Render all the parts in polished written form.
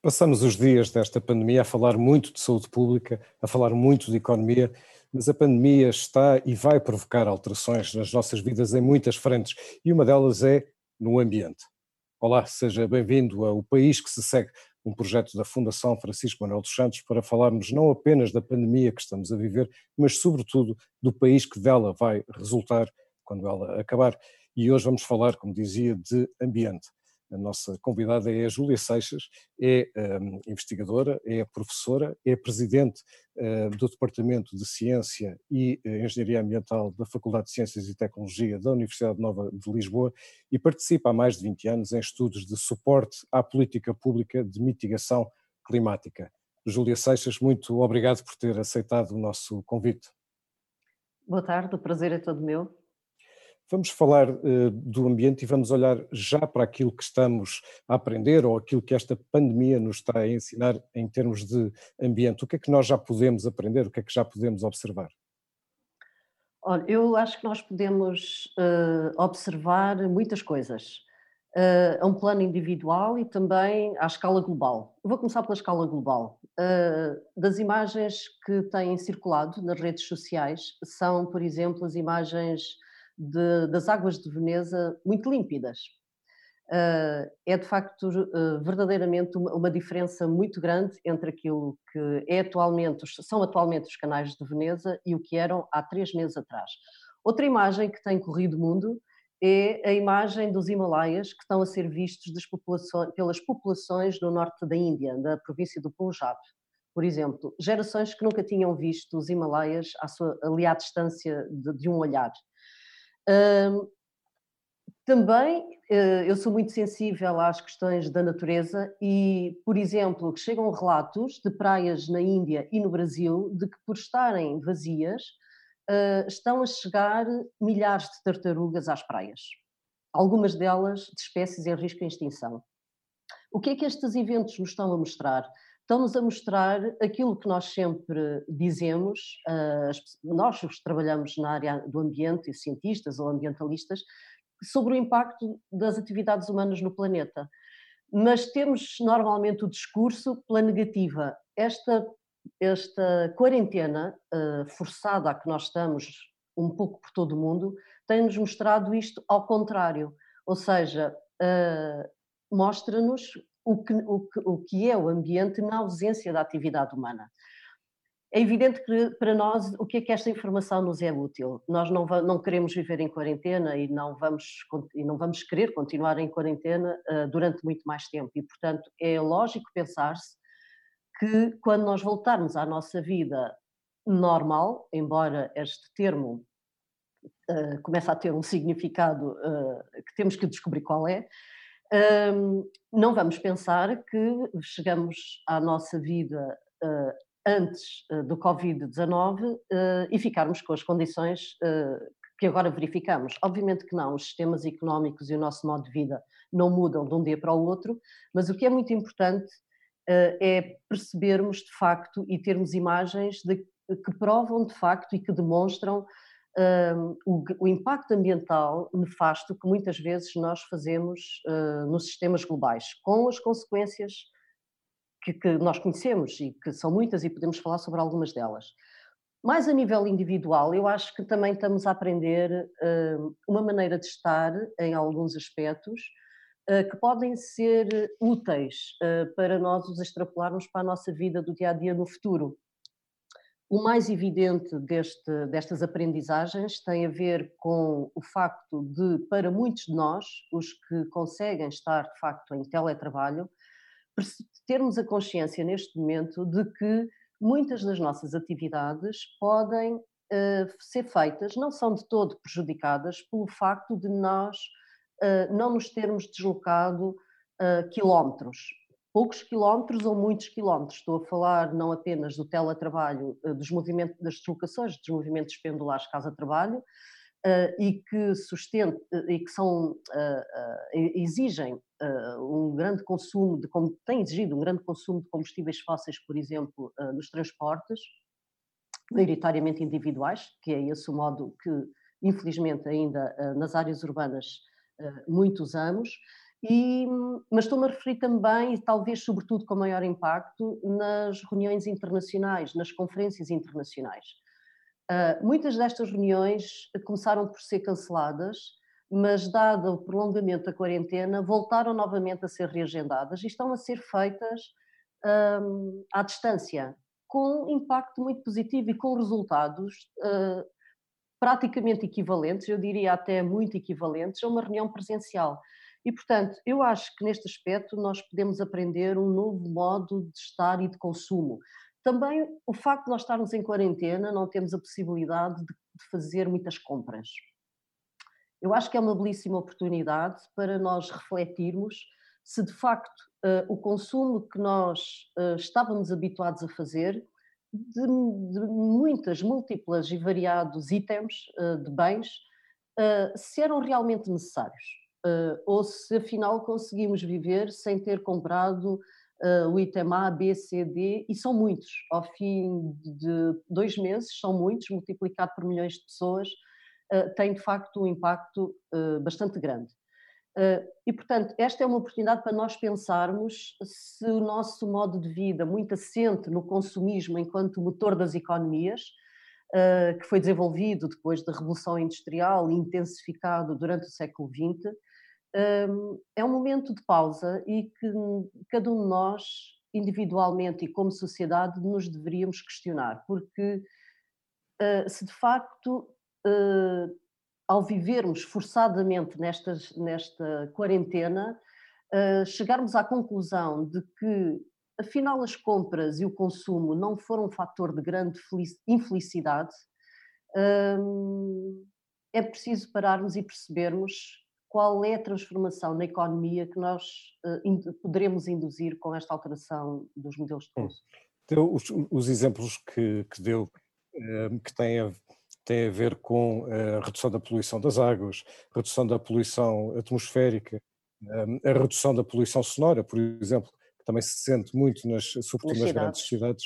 Passamos os dias desta pandemia a falar muito de saúde pública, a falar muito de economia, mas a pandemia está e vai provocar alterações nas nossas vidas em muitas frentes, e uma delas é no ambiente. Olá, seja bem-vindo ao País Que Se Segue, um projeto da Fundação Francisco Manuel dos Santos para falarmos não apenas da pandemia que estamos a viver, mas sobretudo do país que dela vai resultar quando ela acabar. E hoje vamos falar, como dizia, de ambiente. A nossa convidada é a Júlia Seixas, é investigadora, é professora, é presidente do Departamento de Ciência e Engenharia Ambiental da Faculdade de Ciências e Tecnologia da Universidade Nova de Lisboa e participa há mais de 20 anos em estudos de suporte à política pública de mitigação climática. Júlia Seixas, muito obrigado por ter aceitado o nosso convite. Boa tarde, o prazer é todo meu. Vamos falar do ambiente e vamos olhar já para aquilo que estamos a aprender ou aquilo que esta pandemia nos está a ensinar em termos de ambiente. O que é que nós já podemos aprender? O que é que já podemos observar? Olha, eu acho que nós podemos observar muitas coisas, a um plano individual e também à escala global. Eu vou começar pela escala global. Das imagens que têm circulado nas redes sociais são, por exemplo, as imagens das águas de Veneza muito límpidas. É de facto verdadeiramente uma diferença muito grande entre aquilo que são atualmente os canais de Veneza e o que eram há 3 meses atrás. Outra imagem que tem corrido o mundo é a imagem dos Himalaias que estão a ser vistos pelas populações no norte da Índia, da província do Punjab, por exemplo. Gerações que nunca tinham visto os Himalaias ali à distância de um olhar. Também eu sou muito sensível às questões da natureza e, por exemplo, chegam relatos de praias na Índia e no Brasil de que, por estarem vazias, estão a chegar milhares de tartarugas às praias, algumas delas de espécies em risco de extinção. O que é que estes eventos nos estão a mostrar? Estão-nos a mostrar aquilo que nós sempre dizemos, nós que trabalhamos na área do ambiente, cientistas ou ambientalistas, sobre o impacto das atividades humanas no planeta. Mas temos normalmente o discurso pela negativa. Esta quarentena forçada a que nós estamos um pouco por todo o mundo tem-nos mostrado isto ao contrário, ou seja, mostra-nos o que é o ambiente na ausência da atividade humana. É evidente que para nós o que é que esta informação nos é útil. Nós não queremos viver em quarentena e não vamos querer continuar em quarentena durante muito mais tempo e, portanto, é lógico pensar-se que quando nós voltarmos à nossa vida normal, embora este termo comece a ter um significado que temos que descobrir qual é, não vamos pensar que chegamos à nossa vida antes do Covid-19 e ficarmos com as condições que agora verificamos. Obviamente que não, os sistemas económicos e o nosso modo de vida não mudam de um dia para o outro, mas o que é muito importante é percebermos de facto e termos imagens que provam de facto e que demonstram o impacto ambiental nefasto que muitas vezes nós fazemos nos sistemas globais, com as consequências que nós conhecemos e que são muitas e podemos falar sobre algumas delas. Mas a nível individual, eu acho que também estamos a aprender uma maneira de estar em alguns aspectos que podem ser úteis para nós os extrapolarmos para a nossa vida do dia a dia no futuro. O mais evidente destas aprendizagens tem a ver com o facto de, para muitos de nós, os que conseguem estar de facto em teletrabalho, termos a consciência neste momento de que muitas das nossas atividades podem ser feitas, não são de todo prejudicadas pelo facto de nós não nos termos deslocado quilómetros. Poucos quilómetros ou muitos quilómetros, estou a falar não apenas do teletrabalho, das deslocações, dos movimentos pendulares casa-trabalho, exigem um grande consumo, têm exigido um grande consumo de combustíveis fósseis, por exemplo, nos transportes, maioritariamente individuais, que é esse o modo que, infelizmente, ainda nas áreas urbanas muito usamos, Mas estou-me a referir também, e talvez sobretudo com maior impacto, nas reuniões internacionais, nas conferências internacionais. Muitas destas reuniões começaram por ser canceladas, mas dado o prolongamento da quarentena, voltaram novamente a ser reagendadas e estão a ser feitas à distância, com um impacto muito positivo e com resultados praticamente equivalentes, eu diria até muito equivalentes, a uma reunião presencial. E, portanto, eu acho que neste aspecto nós podemos aprender um novo modo de estar e de consumo. Também o facto de nós estarmos em quarentena, não temos a possibilidade de fazer muitas compras. Eu acho que é uma belíssima oportunidade para nós refletirmos se de facto o consumo que nós estávamos habituados a fazer, de muitas, múltiplas e variados itens de bens, se eram realmente necessários. Ou se afinal conseguimos viver sem ter comprado o item A, B, C, D, e são muitos, ao fim de 2 meses, são muitos, multiplicado por milhões de pessoas, tem de facto um impacto bastante grande. E portanto, esta é uma oportunidade para nós pensarmos se o nosso modo de vida, muito assente no consumismo enquanto motor das economias, que foi desenvolvido depois da Revolução Industrial e intensificado durante o século XX, é um momento de pausa e que cada um de nós, individualmente e como sociedade, nos deveríamos questionar, porque se de facto, ao vivermos forçadamente nesta quarentena, chegarmos à conclusão de que afinal as compras e o consumo não foram um fator de grande infelicidade, é preciso pararmos e percebermos qual é a transformação na economia que nós poderemos induzir com esta alteração dos modelos de consumo. Então, os exemplos que deu, que têm a ver com a redução da poluição das águas, redução da poluição atmosférica, a redução da poluição sonora, por exemplo, que também se sente muito sobretudo nas grandes cidades,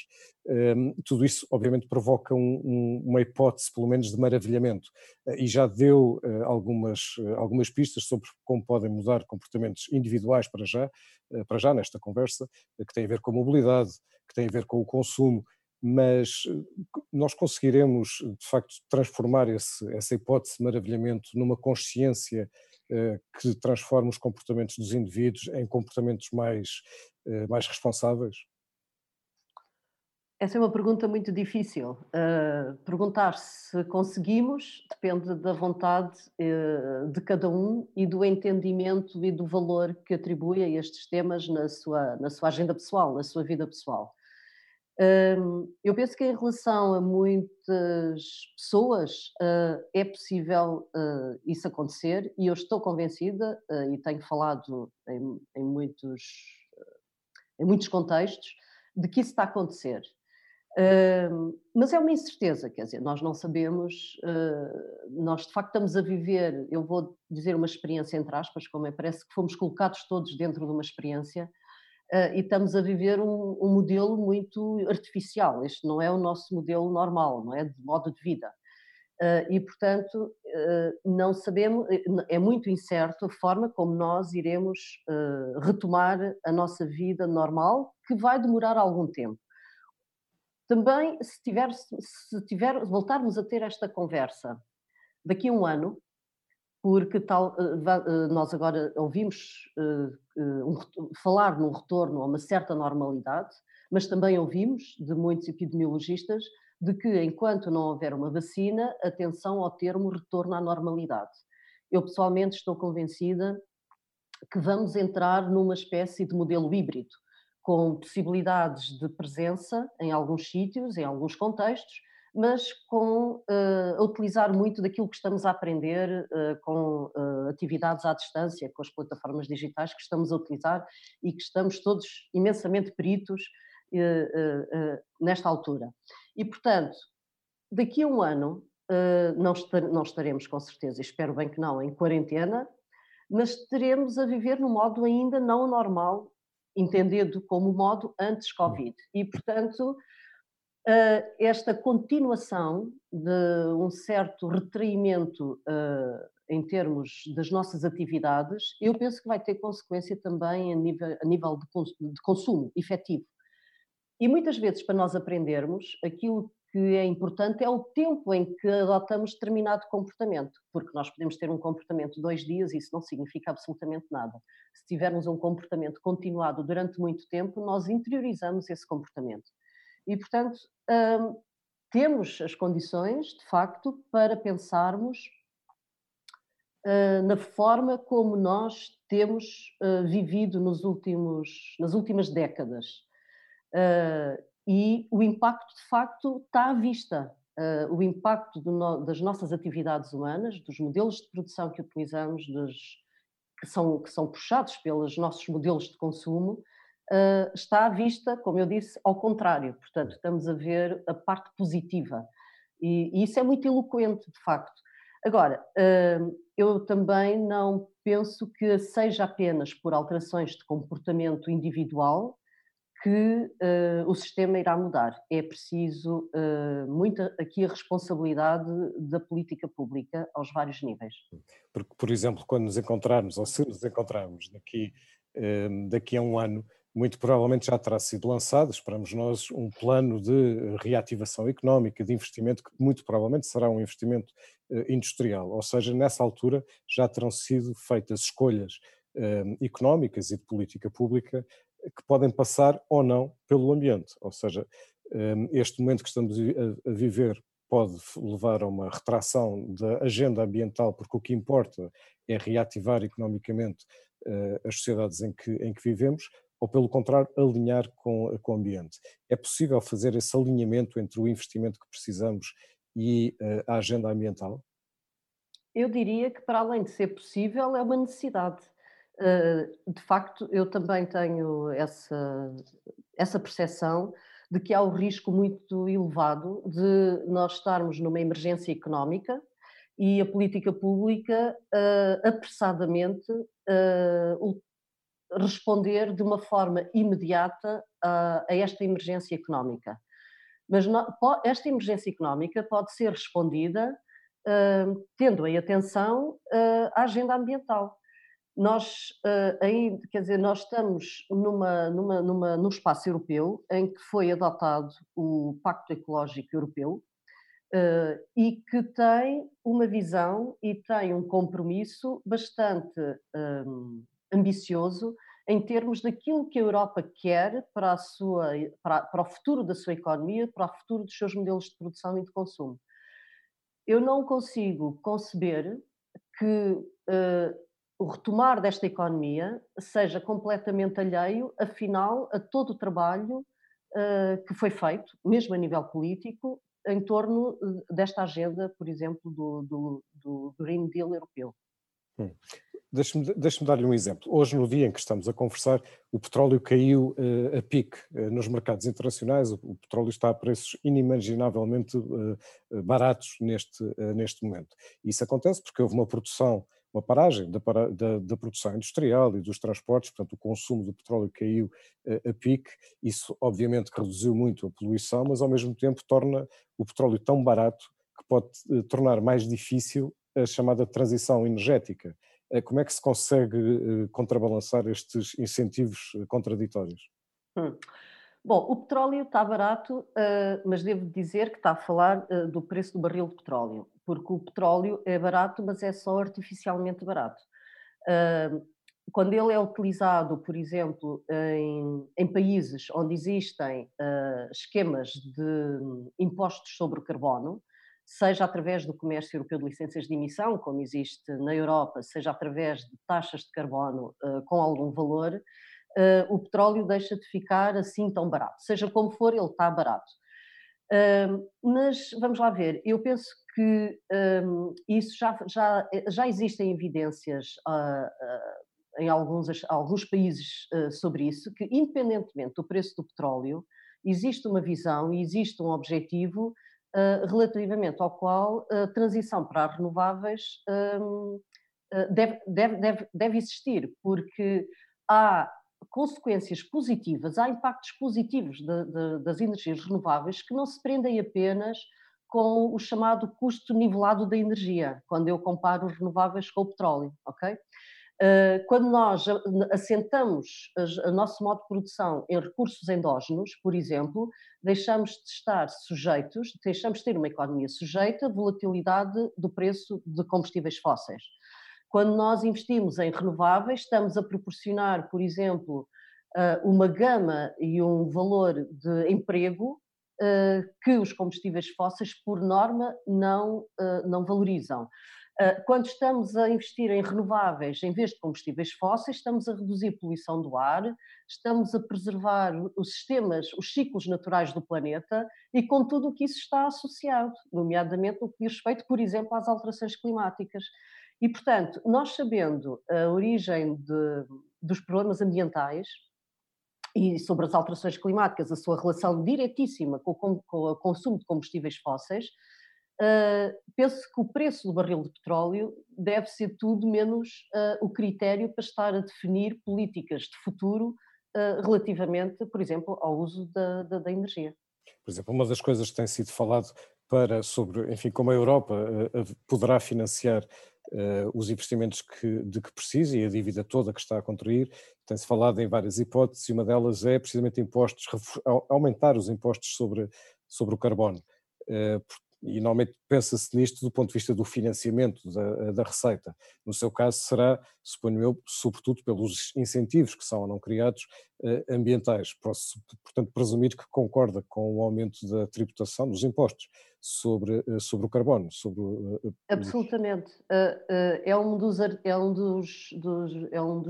tudo isso obviamente provoca uma hipótese, pelo menos, de maravilhamento, e já deu algumas pistas sobre como podem mudar comportamentos individuais para já nesta conversa, que tem a ver com a mobilidade, que tem a ver com o consumo, mas nós conseguiremos, de facto, transformar essa hipótese de maravilhamento numa consciência que transforma os comportamentos dos indivíduos em comportamentos mais responsáveis? Essa é uma pergunta muito difícil. Perguntar se conseguimos depende da vontade de cada um e do entendimento e do valor que atribui a estes temas na sua agenda pessoal, na sua vida pessoal. Eu penso que em relação a muitas pessoas é possível isso acontecer, e eu estou convencida, e tenho falado em muitos contextos, de que isso está a acontecer. Mas é uma incerteza, quer dizer, nós não sabemos, nós de facto estamos a viver, eu vou dizer uma experiência entre aspas, como é, parece que fomos colocados todos dentro de uma experiência, e estamos a viver um modelo muito artificial. Este não é o nosso modelo normal, não é, de modo de vida. E, portanto, não sabemos, é muito incerto a forma como nós iremos retomar a nossa vida normal, que vai demorar algum tempo. Também, se voltarmos a ter esta conversa daqui a um ano, porque nós agora ouvimos falar num retorno a uma certa normalidade, mas também ouvimos de muitos epidemiologistas de que, enquanto não houver uma vacina, atenção ao termo retorno à normalidade. Eu pessoalmente estou convencida que vamos entrar numa espécie de modelo híbrido, com possibilidades de presença em alguns sítios, em alguns contextos, mas com utilizar muito daquilo que estamos a aprender com atividades à distância, com as plataformas digitais que estamos a utilizar e que estamos todos imensamente peritos nesta altura. E, portanto, daqui a um ano não estaremos, com certeza, e espero bem que não, em quarentena, mas estaremos a viver num modo ainda não normal, entendido como modo antes Covid. E, portanto, esta continuação de um certo retraimento em termos das nossas atividades, eu penso que vai ter consequência também a nível de consumo efetivo. E muitas vezes, para nós aprendermos, aquilo que é importante é o tempo em que adotamos determinado comportamento, porque nós podemos ter um comportamento 2 dias e isso não significa absolutamente nada. Se tivermos um comportamento continuado durante muito tempo, nós interiorizamos esse comportamento. E, portanto, temos as condições, de facto, para pensarmos na forma como nós temos vivido nas últimas décadas. E o impacto, de facto, está à vista. O impacto das nossas atividades humanas, dos modelos de produção que utilizamos, que são puxados pelos nossos modelos de consumo, está à vista, como eu disse, ao contrário. Portanto, estamos a ver a parte positiva. E isso é muito eloquente, de facto. Agora, eu também não penso que seja apenas por alterações de comportamento individual que o sistema irá mudar. É preciso muita aqui a responsabilidade da política pública aos vários níveis. Porque, por exemplo, quando nos encontrarmos, ou se nos encontrarmos daqui a 1 ano, muito provavelmente já terá sido lançado, esperamos nós, um plano de reativação económica, de investimento, que muito provavelmente será um investimento industrial. Ou seja, nessa altura já terão sido feitas escolhas económicas e de política pública que podem passar ou não pelo ambiente, ou seja, este momento que estamos a viver pode levar a uma retração da agenda ambiental, porque o que importa é reativar economicamente as sociedades em que vivemos, ou pelo contrário, alinhar com o ambiente. É possível fazer esse alinhamento entre o investimento que precisamos e a agenda ambiental? Eu diria que, para além de ser possível, é uma necessidade. De facto, eu também tenho essa percepção de que há um risco muito elevado de nós estarmos numa emergência económica e a política pública apressadamente responder de uma forma imediata a esta emergência económica. Mas esta emergência económica pode ser respondida tendo em atenção a agenda ambiental. Nós, quer dizer, nós estamos num espaço europeu em que foi adotado o Pacto Ecológico Europeu e que tem uma visão e tem um compromisso bastante ambicioso em termos daquilo que a Europa quer para o futuro da sua economia, para o futuro dos seus modelos de produção e de consumo. Eu não consigo conceber que o retomar desta economia seja completamente alheio, afinal, a todo o trabalho que foi feito, mesmo a nível político, em torno desta agenda, por exemplo, do Green Deal europeu. Deixe-me dar-lhe um exemplo. Hoje, no dia em que estamos a conversar, o petróleo caiu a pique nos mercados internacionais. O petróleo está a preços inimaginavelmente baratos neste momento. Isso acontece porque houve uma paragem da produção industrial e dos transportes, portanto o consumo do petróleo caiu a pique. Isso obviamente reduziu muito a poluição, mas ao mesmo tempo torna o petróleo tão barato que pode tornar mais difícil a chamada transição energética. Como é que se consegue contrabalançar estes incentivos contraditórios? Bom, o petróleo está barato, mas devo dizer que está a falar do preço do barril de petróleo, porque o petróleo é barato, mas é só artificialmente barato. Quando ele é utilizado, por exemplo, em países onde existem esquemas de impostos sobre o carbono, seja através do comércio europeu de licenças de emissão, como existe na Europa, seja através de taxas de carbono com algum valor, o petróleo deixa de ficar assim tão barato. Seja como for, ele está barato. Mas vamos lá ver, eu penso que isso já existem evidências em alguns países sobre isso, que independentemente do preço do petróleo, existe uma visão e existe um objetivo relativamente ao qual a transição para as renováveis deve existir, porque há consequências positivas, há impactos positivos das energias renováveis que não se prendem apenas com o chamado custo nivelado da energia, quando eu comparo os renováveis com o petróleo, ok? Quando nós assentamos o nosso modo de produção em recursos endógenos, por exemplo, deixamos de estar sujeitos, deixamos de ter uma economia sujeita à volatilidade do preço de combustíveis fósseis. Quando nós investimos em renováveis, estamos a proporcionar, por exemplo, uma gama e um valor de emprego que os combustíveis fósseis, por norma, não valorizam. Quando estamos a investir em renováveis em vez de combustíveis fósseis, estamos a reduzir a poluição do ar, estamos a preservar os sistemas, os ciclos naturais do planeta e com tudo o que isso está associado, nomeadamente no que diz respeito, por exemplo, às alterações climáticas. E, portanto, nós sabendo a origem dos problemas ambientais e sobre as alterações climáticas, a sua relação diretíssima com o consumo de combustíveis fósseis, penso que o preço do barril de petróleo deve ser tudo menos o critério para estar a definir políticas de futuro relativamente, por exemplo, ao uso da energia. Por exemplo, uma das coisas que tem sido falado sobre, enfim, como a Europa poderá financiar os investimentos de que precisa e a dívida toda que está a contrair, tem-se falado em várias hipóteses e uma delas é precisamente impostos, aumentar os impostos sobre o carbono. E normalmente pensa-se nisto do ponto de vista do financiamento da receita. No seu caso será, suponho eu, sobretudo pelos incentivos que são ou não criados ambientais. Posso, portanto, presumir que concorda com o aumento da tributação dos impostos sobre o carbono. Absolutamente. É um dos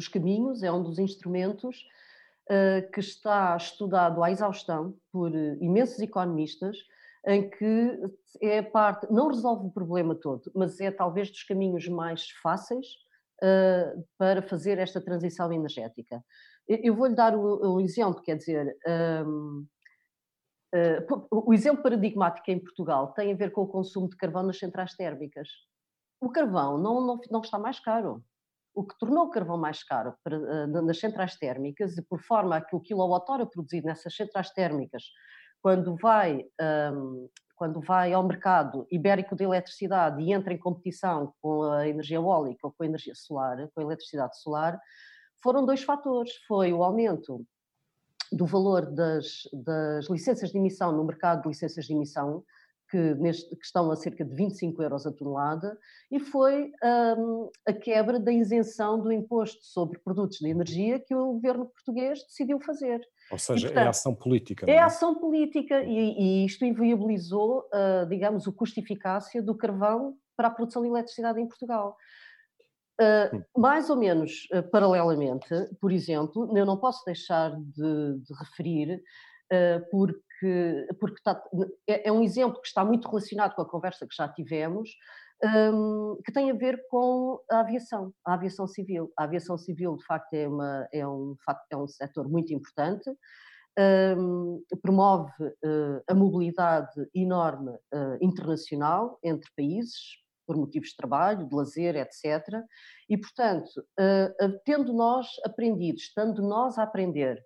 caminhos, é um dos instrumentos que está estudado à exaustão por imensos economistas, em que é parte, não resolve o problema todo, mas é talvez dos caminhos mais fáceis para fazer esta transição energética. Eu vou-lhe dar um exemplo, quer dizer, o exemplo paradigmático em Portugal tem a ver com o consumo de carvão nas centrais térmicas. O carvão não está mais caro. O que tornou o carvão mais caro nas centrais térmicas, e por forma a que o quilowatt-hora produzido nessas centrais térmicas, quando vai ao mercado ibérico de eletricidade e entra em competição com a energia eólica ou com a energia solar, com a eletricidade solar, foram dois fatores. Foi o aumento do valor das licenças de emissão no mercado de licenças de emissão, que estão a cerca de 25 euros a tonelada, e foi a quebra da isenção do imposto sobre produtos de energia que o governo português decidiu fazer. Ou seja, e, portanto, é ação política. É ação política e isto inviabilizou, digamos, o custo-eficácia do carvão para a produção de eletricidade em Portugal. Mais ou menos paralelamente, por exemplo, eu não posso deixar de referir, porque é um exemplo que está muito relacionado com a conversa que já tivemos, que tem a ver com a aviação civil. A aviação civil, de facto, é um setor muito importante, promove a mobilidade enorme internacional entre países, por motivos de trabalho, de lazer, etc. E, portanto, tendo nós aprendido, estando nós a aprender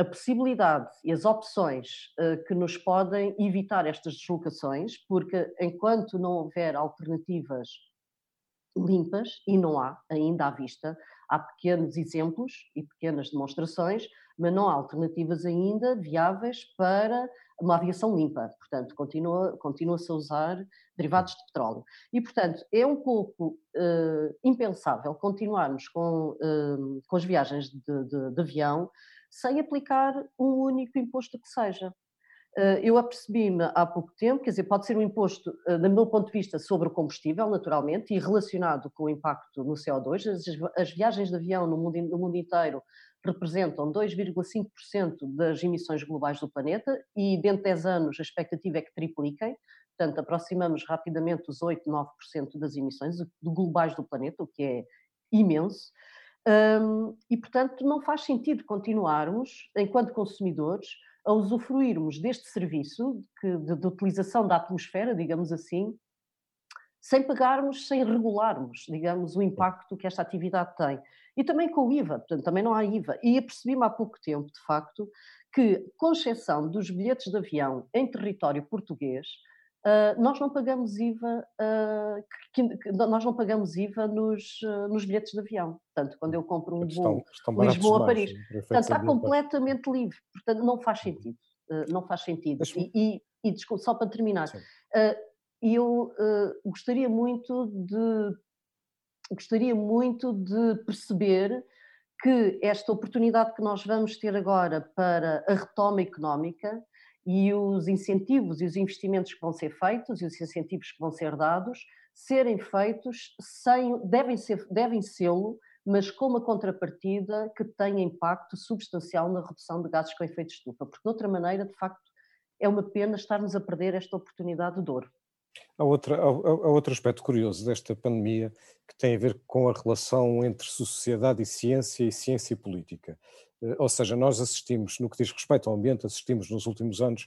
a possibilidade e as opções que nos podem evitar estas deslocações, porque enquanto não houver alternativas limpas, e não há ainda à vista, há pequenos exemplos e pequenas demonstrações, mas não há alternativas ainda viáveis para uma aviação limpa, portanto continua-se a usar derivados de petróleo. E portanto é um pouco impensável continuarmos com as viagens de avião sem aplicar um único imposto que seja. Eu apercebi-me há pouco tempo, quer dizer, pode ser um imposto, do meu ponto de vista, sobre o combustível, naturalmente, e relacionado com o impacto no CO2. As viagens de avião no mundo inteiro representam 2,5% das emissões globais do planeta e dentro de 10 anos a expectativa é que tripliquem, portanto aproximamos rapidamente os 8, 9% das emissões globais do planeta, o que é imenso. E, portanto, não faz sentido continuarmos, enquanto consumidores, a usufruirmos deste serviço de utilização da atmosfera, digamos assim, sem pagarmos, sem regularmos, digamos, o impacto que esta atividade tem. E também com o IVA, portanto, também não há IVA. E apercebi-me há pouco tempo, de facto, que, com exceção dos bilhetes de avião em território português, nós não pagamos IVA, nós não pagamos IVA nos bilhetes de avião. Portanto, quando eu compro um voo Lisboa-Paris, portanto, está completamente livre. Portanto, não faz sentido. Não faz sentido. E desculpa, só para terminar, eu gostaria muito de perceber que esta oportunidade que nós vamos ter agora para a retoma económica e os incentivos e os investimentos que vão ser feitos e os incentivos que vão ser dados, serem feitos, devem ser, mas com uma contrapartida que tenha impacto substancial na redução de gases com efeito de estufa, porque de outra maneira, de facto, é uma pena estarmos a perder esta oportunidade de ouro. Há outro aspecto curioso desta pandemia que tem a ver com a relação entre sociedade e ciência e política. Ou seja, nós assistimos, no que diz respeito ao ambiente, assistimos nos últimos anos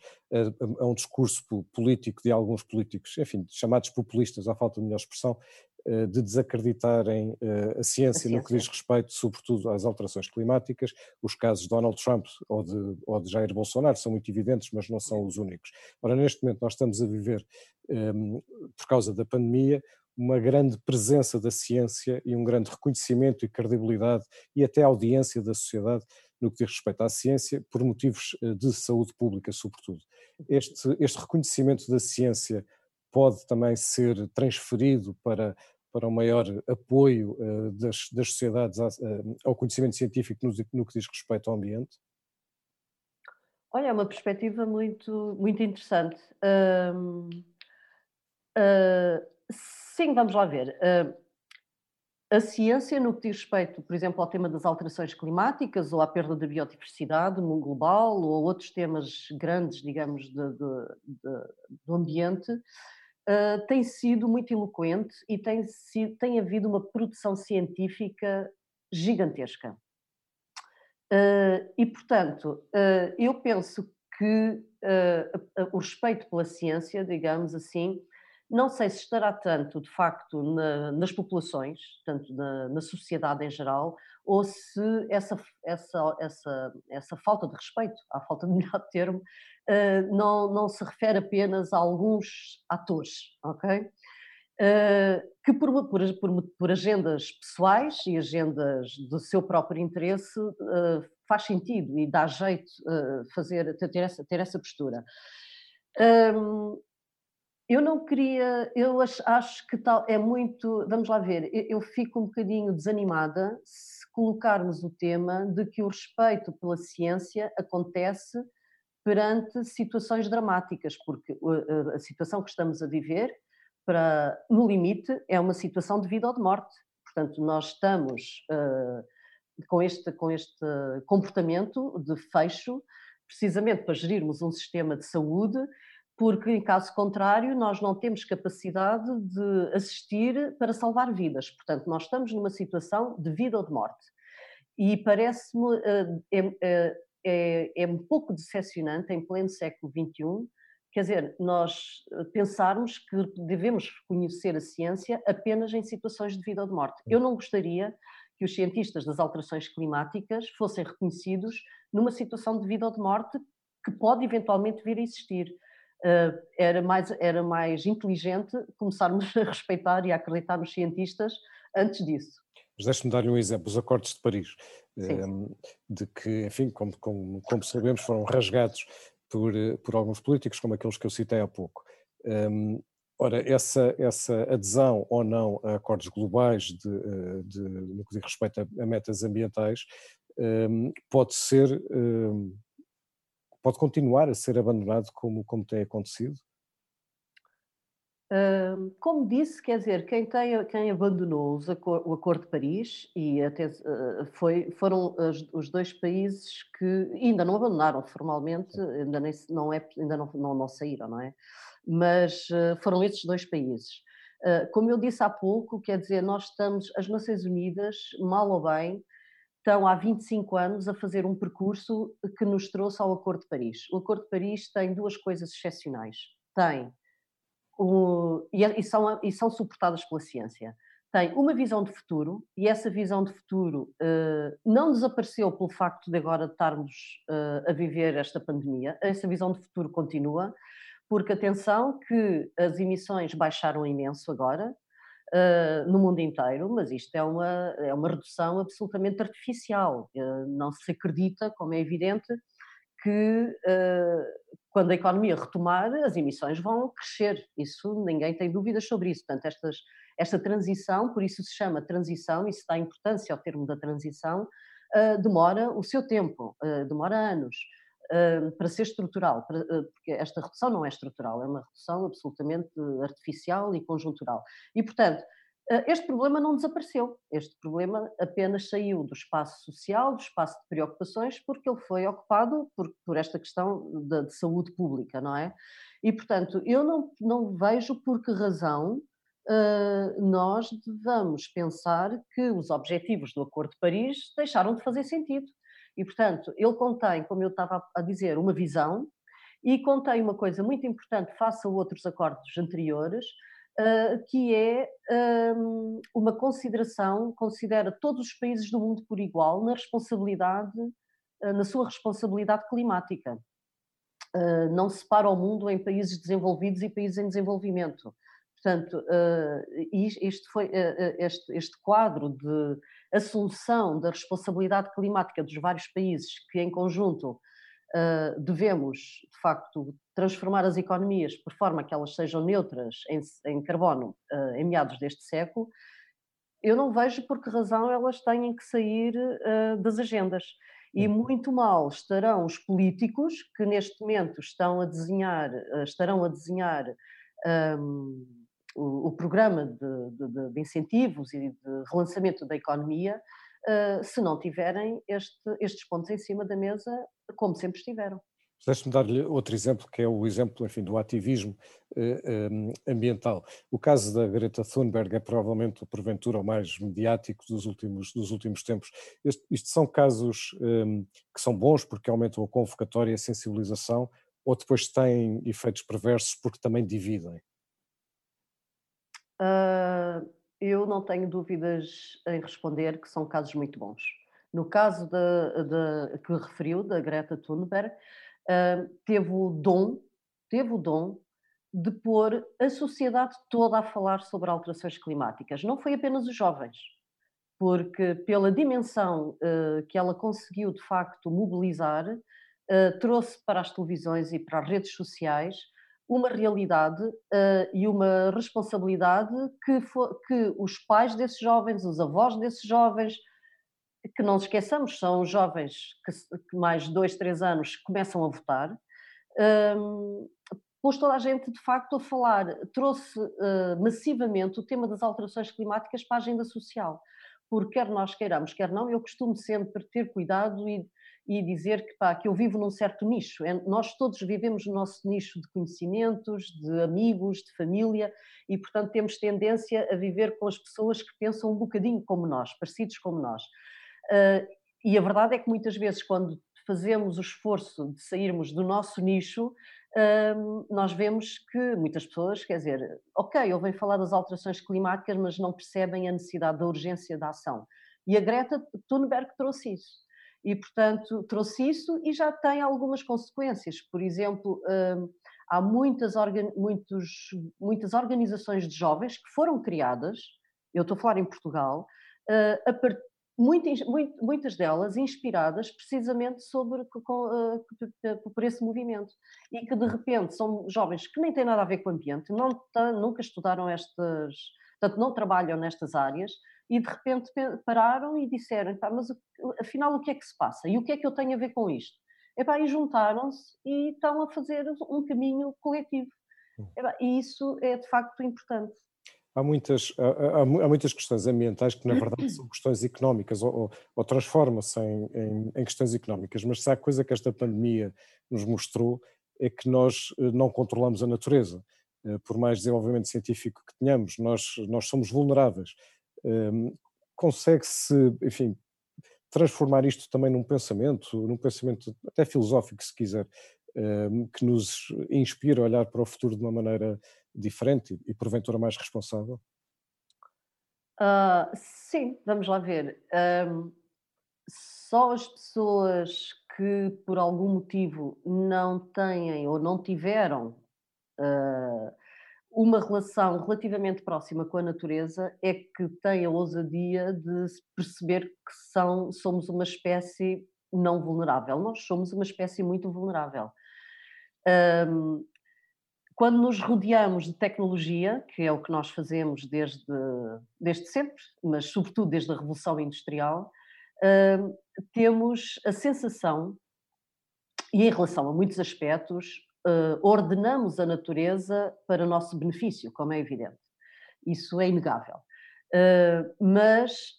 a um discurso político de alguns políticos, enfim, chamados populistas, à falta de melhor expressão, de desacreditarem a ciência no que diz respeito, sobretudo, às alterações climáticas. Os casos de Donald Trump ou de Jair Bolsonaro são muito evidentes, mas não são os únicos. Ora, neste momento nós estamos a viver, por causa da pandemia, uma grande presença da ciência e um grande reconhecimento e credibilidade e até audiência da sociedade no que diz respeito à ciência, por motivos de saúde pública, sobretudo. Este reconhecimento da ciência pode também ser transferido para um maior apoio das sociedades ao conhecimento científico no que diz respeito ao ambiente? Olha, é uma perspectiva muito, muito interessante. Sim, vamos lá ver. A ciência, no que diz respeito, por exemplo, ao tema das alterações climáticas ou à perda da biodiversidade no mundo global ou a outros temas grandes, digamos, do ambiente, tem sido muito eloquente e tem havido uma produção científica gigantesca. E, portanto, eu penso que o respeito pela ciência, digamos assim, não sei se estará tanto, de facto, nas populações, tanto na sociedade em geral, ou se essa falta de respeito, à falta de melhor termo, não se refere apenas a alguns atores, ok? Que por agendas pessoais e agendas do seu próprio interesse faz sentido e dá jeito ter essa postura. Eu acho que tal é muito, vamos lá ver, eu fico um bocadinho desanimada se colocarmos o tema de que o respeito pela ciência acontece perante situações dramáticas, porque a situação que estamos a viver, no limite, é uma situação de vida ou de morte. Portanto, nós estamos com este comportamento de fecho, precisamente para gerirmos um sistema de saúde, porque, em caso contrário, nós não temos capacidade de assistir para salvar vidas. Portanto, nós estamos numa situação de vida ou de morte. E parece-me, é um pouco decepcionante, em pleno século XXI, quer dizer, nós pensarmos que devemos reconhecer a ciência apenas em situações de vida ou de morte. Eu não gostaria que os cientistas das alterações climáticas fossem reconhecidos numa situação de vida ou de morte que pode eventualmente vir a existir. Era mais inteligente começarmos a respeitar e a acreditar nos cientistas antes disso. Mas deixe-me dar-lhe um exemplo, os Acordos de Paris, de que, enfim, como sabemos, foram rasgados por alguns políticos, como aqueles que eu citei há pouco. Ora, essa adesão ou não a acordos globais no que diz respeito a metas ambientais pode continuar a ser abandonado como tem acontecido? Como disse, quer dizer, quem abandonou o Acordo de Paris e até foram os dois países que ainda não abandonaram formalmente, ainda não saíram, não é? Mas foram esses dois países. Como eu disse há pouco, quer dizer, as Nações Unidas, mal ou bem, estão há 25 anos a fazer um percurso que nos trouxe ao Acordo de Paris. O Acordo de Paris tem duas coisas excepcionais. São suportadas pela ciência. tem uma visão de futuro, e essa visão de futuro não desapareceu pelo facto de agora estarmos a viver esta pandemia. Essa visão de futuro continua, porque atenção que as emissões baixaram imenso agora, no mundo inteiro, mas isto é uma redução absolutamente artificial. Não se acredita, como é evidente, que quando a economia retomar, as emissões vão crescer. Isso ninguém tem dúvidas sobre isso. Portanto, esta transição, por isso se chama transição, e se dá importância ao termo da transição, demora o seu tempo, demora anos para ser estrutural, porque esta redução não é estrutural, é uma redução absolutamente artificial e conjuntural. E, portanto, este problema não desapareceu, este problema apenas saiu do espaço social, do espaço de preocupações, porque ele foi ocupado por esta questão de saúde pública, não é? E, portanto, eu não vejo por que razão nós devemos pensar que os objetivos do Acordo de Paris deixaram de fazer sentido. E, portanto, ele contém, como eu estava a dizer, uma visão, e contém uma coisa muito importante face a outros acordos anteriores, que é uma consideração, considera todos os países do mundo por igual na responsabilidade, na sua responsabilidade climática. Não separa o mundo em países desenvolvidos e países em desenvolvimento. Portanto, este quadro de assunção da responsabilidade climática dos vários países, que em conjunto devemos, de facto, transformar as economias por forma que elas sejam neutras em carbono em meados deste século, eu não vejo por que razão elas têm que sair das agendas. E muito mal estarão os políticos que neste momento estarão a desenhar o programa de incentivos e de relançamento da economia, se não tiverem estes pontos em cima da mesa, como sempre estiveram. Deixe-me dar-lhe outro exemplo, que é o exemplo, enfim, do ativismo ambiental. O caso da Greta Thunberg é provavelmente, porventura, o mais mediático dos últimos tempos. Isto são casos que são bons porque aumentam a convocatória e a sensibilização, ou depois têm efeitos perversos porque também dividem? Eu não tenho dúvidas em responder que são casos muito bons. No caso que referiu, da Greta Thunberg, teve o dom de pôr a sociedade toda a falar sobre alterações climáticas. Não foi apenas os jovens, porque pela dimensão que ela conseguiu de facto mobilizar, trouxe para as televisões e para as redes sociais uma realidade e uma responsabilidade que os pais desses jovens, os avós desses jovens, que não esqueçamos, são os jovens que mais 2, 3 anos começam a votar, pôs toda a gente de facto a falar, trouxe massivamente o tema das alterações climáticas para a agenda social, porque quer nós queiramos, quer não, eu costumo sempre ter cuidado e dizer que eu vivo num certo nicho. Nós todos vivemos no nosso nicho de conhecimentos, de amigos, de família, e portanto temos tendência a viver com as pessoas que pensam um bocadinho como nós, parecidos como nós. E a verdade é que muitas vezes, quando fazemos o esforço de sairmos do nosso nicho, nós vemos que muitas pessoas, quer dizer, ok, ouvem falar das alterações climáticas, mas não percebem a necessidade da urgência da ação. E a Greta Thunberg trouxe isso. E, portanto, trouxe isso e já tem algumas consequências. Por exemplo, há muitas organizações de jovens que foram criadas, eu estou a falar em Portugal, muitas delas inspiradas precisamente por esse movimento, e que de repente são jovens que nem têm nada a ver com o ambiente, nunca estudaram portanto não trabalham nestas áreas, e de repente pararam e disseram, mas afinal o que é que se passa? E o que é que eu tenho a ver com isto? E juntaram-se e estão a fazer um caminho coletivo. E isso é de facto importante. Há muitas questões ambientais que na verdade são questões económicas ou transformam-se em questões económicas, mas se há coisa que esta pandemia nos mostrou é que nós não controlamos a natureza. Por mais desenvolvimento científico que tenhamos, nós somos vulneráveis. Consegue-se, enfim, transformar isto também num pensamento até filosófico, se quiser, que nos inspira a olhar para o futuro de uma maneira diferente e porventura mais responsável? Sim, vamos lá ver. Só as pessoas que por algum motivo não têm ou não tiveram uma relação relativamente próxima com a natureza é que têm a ousadia de perceber que somos uma espécie não vulnerável. Nós somos uma espécie muito vulnerável. Quando nos rodeamos de tecnologia, que é o que nós fazemos desde sempre, mas sobretudo desde a Revolução Industrial, temos a sensação, e em relação a muitos aspectos, ordenamos a natureza para nosso benefício, como é evidente. Isso é inegável. Mas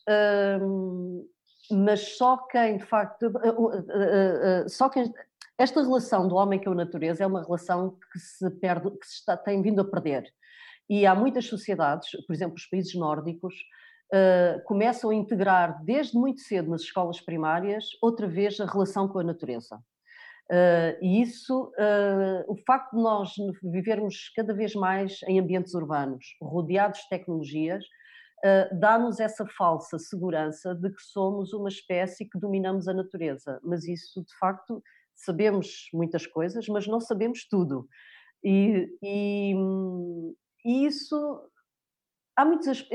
só quem, de facto, só quem... Esta relação do homem com a natureza é uma relação que se perde, que se está, tem vindo a perder. E há muitas sociedades, por exemplo, os países nórdicos, começam a integrar desde muito cedo nas escolas primárias outra vez a relação com a natureza. E isso, o facto de nós vivermos cada vez mais em ambientes urbanos, rodeados de tecnologias, dá-nos essa falsa segurança de que somos uma espécie que dominamos a natureza. Mas isso, de facto, sabemos muitas coisas, mas não sabemos tudo. E isso... Há muitas...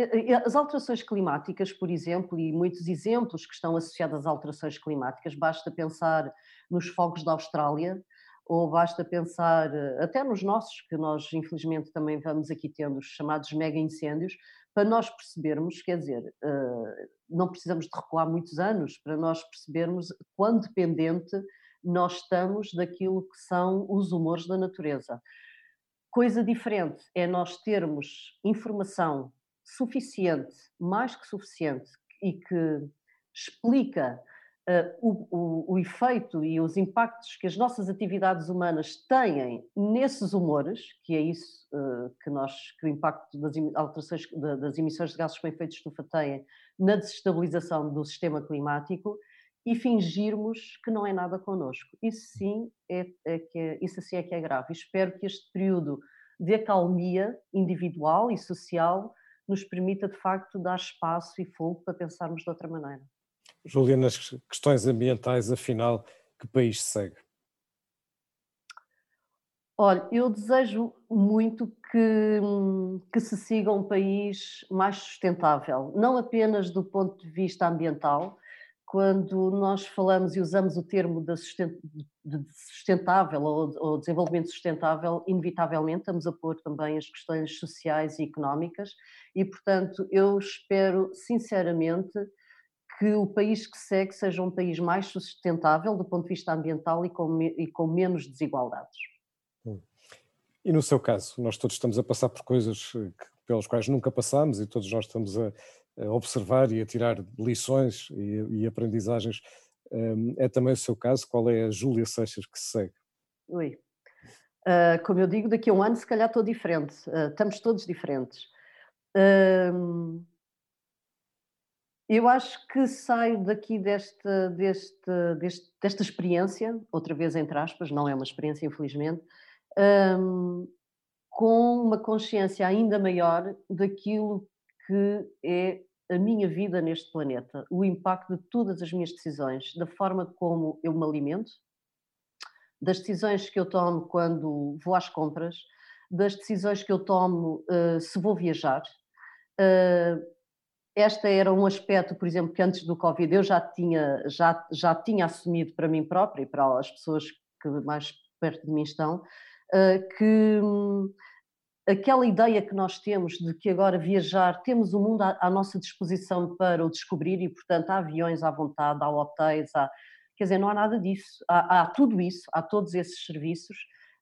As alterações climáticas, por exemplo, e muitos exemplos que estão associados às alterações climáticas, basta pensar nos fogos da Austrália, ou basta pensar até nos nossos, que nós infelizmente também vamos aqui tendo os chamados mega incêndios, para nós percebermos, quer dizer, não precisamos de recuar muitos anos para nós percebermos quão dependente nós estamos daquilo que são os humores da natureza. Coisa diferente é nós termos informação suficiente, mais que suficiente, e que explica o efeito e os impactos que as nossas atividades humanas têm nesses humores, que é isso que o impacto das alterações das emissões de gases com efeito de estufa têm na desestabilização do sistema climático, e fingirmos que não é nada connosco. Isso assim é que é grave. Espero que este período de acalmia individual e social nos permita, de facto, dar espaço e fogo para pensarmos de outra maneira. Júlia, nas questões ambientais, afinal, que país segue? Olha, eu desejo muito que se siga um país mais sustentável, não apenas do ponto de vista ambiental. Quando nós falamos e usamos o termo de sustentável ou desenvolvimento sustentável, inevitavelmente estamos a pôr também as questões sociais e económicas e, portanto, eu espero sinceramente que o país que segue seja um país mais sustentável do ponto de vista ambiental e com menos desigualdades. E no seu caso, nós todos estamos a passar por coisas pelas quais nunca passámos e todos nós estamos a observar e a tirar lições e aprendizagens. É também o seu caso? Qual é a Júlia Seixas que se segue? Ui. Como eu digo, daqui a um ano se calhar estou diferente. Estamos todos diferentes. Eu acho que saio daqui desta experiência, outra vez entre aspas, não é uma experiência infelizmente, com uma consciência ainda maior daquilo que é a minha vida neste planeta, o impacto de todas as minhas decisões, da forma como eu me alimento, das decisões que eu tomo quando vou às compras, das decisões que eu tomo se vou viajar. Este era um aspecto, por exemplo, que antes do Covid eu já tinha assumido para mim própria e para as pessoas que mais perto de mim estão, que... Aquela ideia que nós temos de que agora viajar, temos o mundo à nossa disposição para o descobrir e, portanto, há aviões à vontade, há hotéis, quer dizer, não há nada disso. Há tudo isso, há todos esses serviços,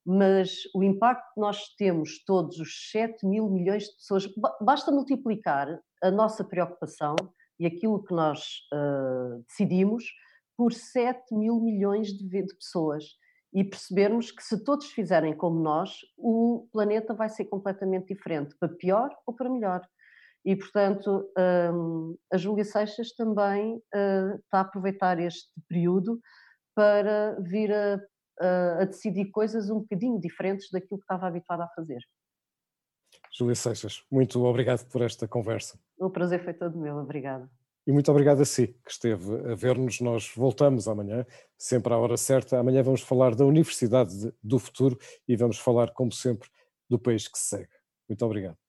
mas o impacto que nós temos todos, os 7 mil milhões de pessoas, basta multiplicar a nossa preocupação e aquilo que nós decidimos por 7 mil milhões de pessoas. E percebermos que se todos fizerem como nós, o planeta vai ser completamente diferente, para pior ou para melhor. E, portanto, a Júlia Seixas também está a aproveitar este período para vir a decidir coisas um bocadinho diferentes daquilo que estava habituada a fazer. Júlia Seixas, muito obrigado por esta conversa. O prazer foi todo meu, obrigado. E muito obrigado a si que esteve a ver-nos. Nós voltamos amanhã, sempre à hora certa. Amanhã vamos falar da Universidade do Futuro e vamos falar, como sempre, do país que se segue. Muito obrigado.